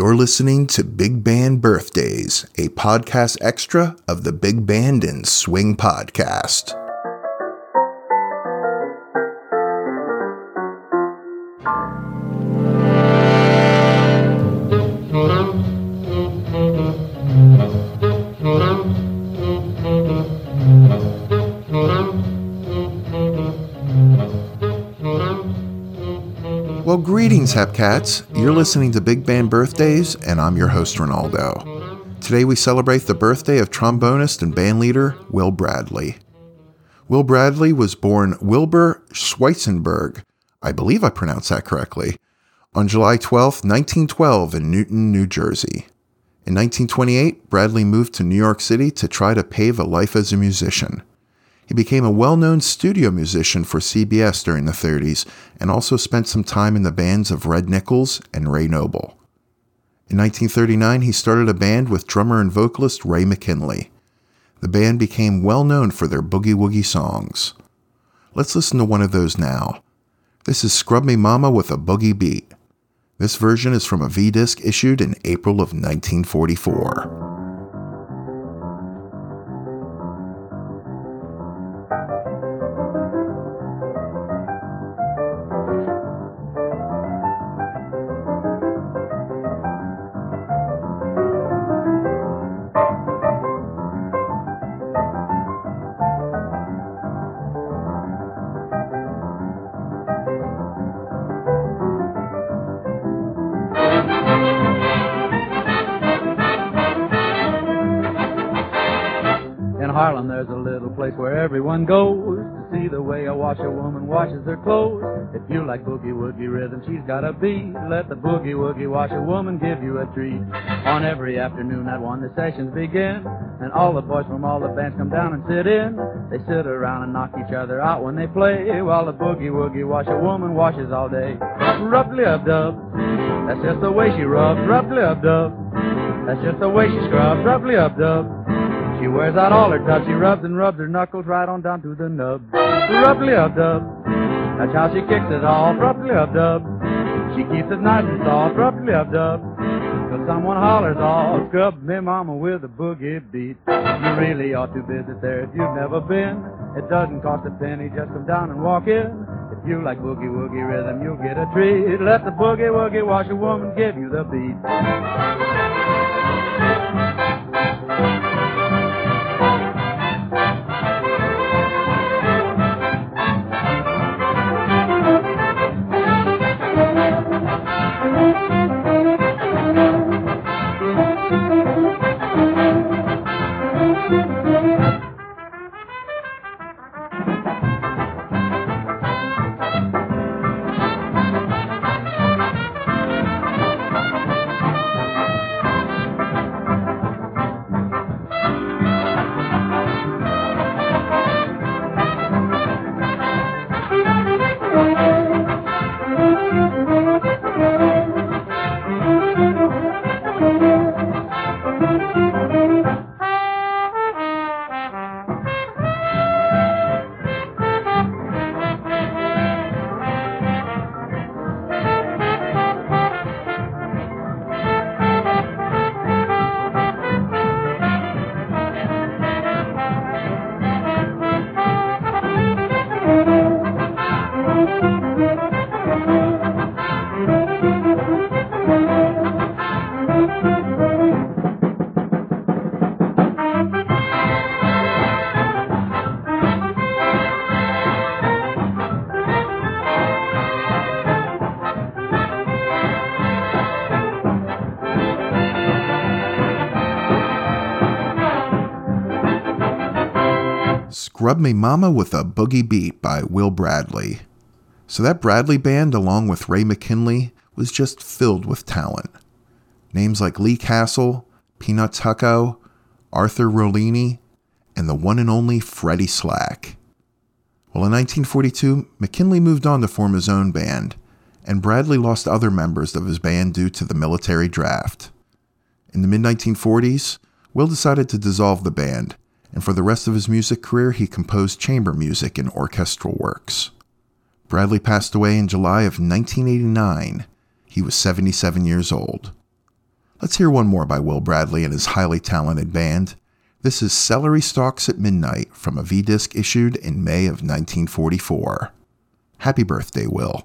You're listening to Big Band Birthdays, a podcast extra of the Big Band and Swing Podcast. Well, greetings, Hepcats. You're listening to Big Band Birthdays, and I'm your host, Ronaldo. Today we celebrate the birthday of trombonist and bandleader Will Bradley. Will Bradley was born Wilbur Schweizenberg, I believe I pronounced that correctly, on July 12, 1912 in Newton, New Jersey. In 1928, Bradley moved to New York City to try to pave a life as a musician. He became a well-known studio musician for CBS during the 30s and also spent some time in the bands of Red Nichols and Ray Noble. In 1939, he started a band with drummer and vocalist Ray McKinley. The band became well-known for their boogie-woogie songs. Let's listen to one of those now. This is Scrub Me Mama with a Boogie Beat. This version is from a V-disc issued in April of 1944. There's a little place where everyone goes to see the way a washerwoman washes her clothes. If you like boogie-woogie rhythm, she's got a beat. Let the boogie-woogie washerwoman give you a treat. On every afternoon at 1, the sessions begin, and all the boys from all the bands come down and sit in. They sit around and knock each other out when they play, while the boogie-woogie washerwoman washes all day. Rub-lub-dub, that's just the way she rubs. Rub-lub-dub, that's just the way she scrubs. Rub-lub-dub. She wears out all her tubs, she rubs and rubs her knuckles right on down to the nub. Rub-lub-dub, that's how she kicks it off. Rub-lub-dub, she keeps it nice and soft. Rub-lub-dub, till someone hollers off, scrub me mama with a boogie beat. You really ought to visit there if you've never been. It doesn't cost a penny, just come down and walk in. If you like boogie-woogie rhythm, you'll get a treat. Let the boogie-woogie washerwoman give you the beat. Scrub Me Mama with a Boogie Beat by Will Bradley. So that Bradley band, along with Ray McKinley, was just filled with talent. Names like Lee Castle, Peanut Hucko, Arthur Rollini, and the one and only Freddie Slack. Well, in 1942, McKinley moved on to form his own band, and Bradley lost other members of his band due to the military draft. In the mid-1940s, Will decided to dissolve the band, and for the rest of his music career, he composed chamber music and orchestral works. Bradley passed away in July of 1989. He was 77 years old. Let's hear one more by Will Bradley and his highly talented band. This is Celery Stalks at Midnight from a V-disc issued in May of 1944. Happy birthday, Will.